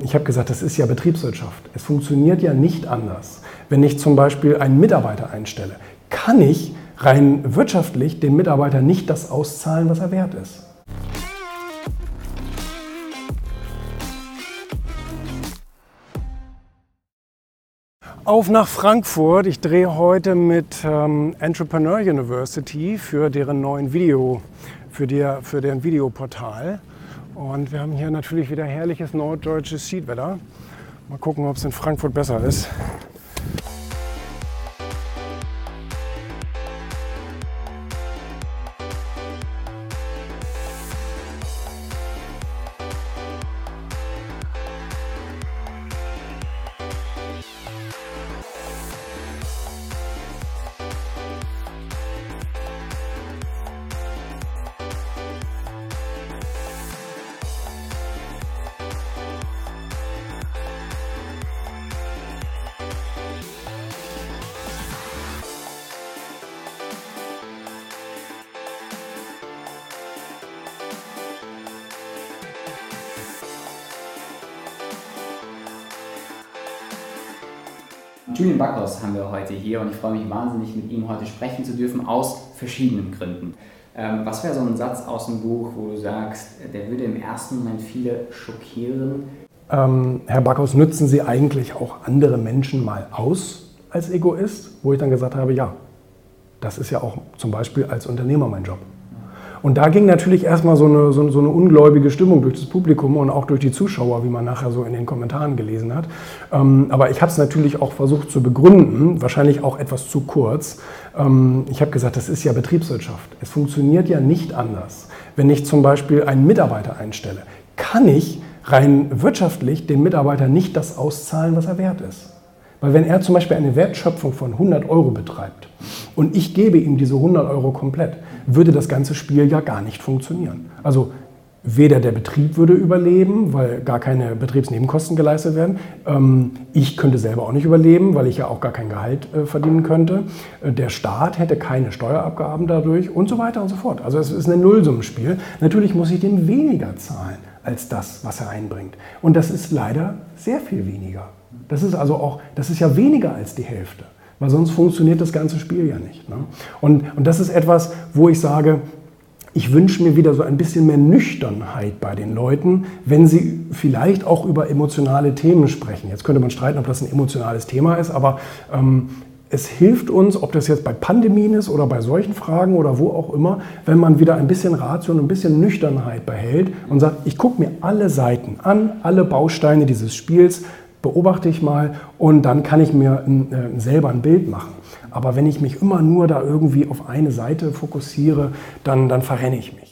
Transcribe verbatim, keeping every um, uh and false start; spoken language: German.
Ich habe gesagt, das ist ja Betriebswirtschaft. Es funktioniert ja nicht anders. Wenn ich zum Beispiel einen Mitarbeiter einstelle, kann ich rein wirtschaftlich dem Mitarbeiter nicht das auszahlen, was er wert ist. Auf nach Frankfurt. Ich drehe heute mit ähm, Entrepreneur University für deren neuen Video, für, der, für deren Videoportal. Und wir haben hier natürlich wieder herrliches norddeutsches Schiedwetter. Mal gucken, ob es in Frankfurt besser ist. Julian Backhaus haben wir heute hier und ich freue mich wahnsinnig, mit ihm heute sprechen zu dürfen, aus verschiedenen Gründen. Ähm, was wäre so ein Satz aus dem Buch, wo du sagst, der würde im ersten Moment viele schockieren? Ähm, Herr Backhaus, nützen Sie eigentlich auch andere Menschen mal aus als Egoist? Wo ich dann gesagt habe, ja, das ist ja auch zum Beispiel als Unternehmer mein Job. Und da ging natürlich erstmal so eine, so, so eine ungläubige Stimmung durch das Publikum und auch durch die Zuschauer, wie man nachher so in den Kommentaren gelesen hat. Ähm, aber ich habe es natürlich auch versucht zu begründen, wahrscheinlich auch etwas zu kurz. Ähm, ich habe gesagt, das ist ja Betriebswirtschaft. Es funktioniert ja nicht anders. Wenn ich zum Beispiel einen Mitarbeiter einstelle, kann ich rein wirtschaftlich dem Mitarbeiter nicht das auszahlen, was er wert ist. Weil wenn er zum Beispiel eine Wertschöpfung von hundert Euro betreibt und ich gebe ihm diese hundert Euro komplett, würde das ganze Spiel ja gar nicht funktionieren. Also weder der Betrieb würde überleben, weil gar keine Betriebsnebenkosten geleistet werden. Ich könnte selber auch nicht überleben, weil ich ja auch gar kein Gehalt verdienen könnte. Der Staat hätte keine Steuerabgaben dadurch und so weiter und so fort. Also es ist ein Nullsummenspiel. Natürlich muss ich dem weniger zahlen als das, was er einbringt. Und das ist leider sehr viel weniger. Das ist also auch, das ist ja weniger als die Hälfte, weil sonst funktioniert das ganze Spiel ja nicht. Ne? Und, und das ist etwas, wo ich sage, ich wünsche mir wieder so ein bisschen mehr Nüchternheit bei den Leuten, wenn sie vielleicht auch über emotionale Themen sprechen. Jetzt könnte man streiten, ob das ein emotionales Thema ist, aber ähm, es hilft uns, ob das jetzt bei Pandemien ist oder bei solchen Fragen oder wo auch immer, wenn man wieder ein bisschen Ratio und ein bisschen Nüchternheit behält und sagt, ich gucke mir alle Seiten an, alle Bausteine dieses Spiels, beobachte ich mal und dann kann ich mir äh, selber ein Bild machen. Aber wenn ich mich immer nur da irgendwie auf eine Seite fokussiere, dann, dann verrenne ich mich.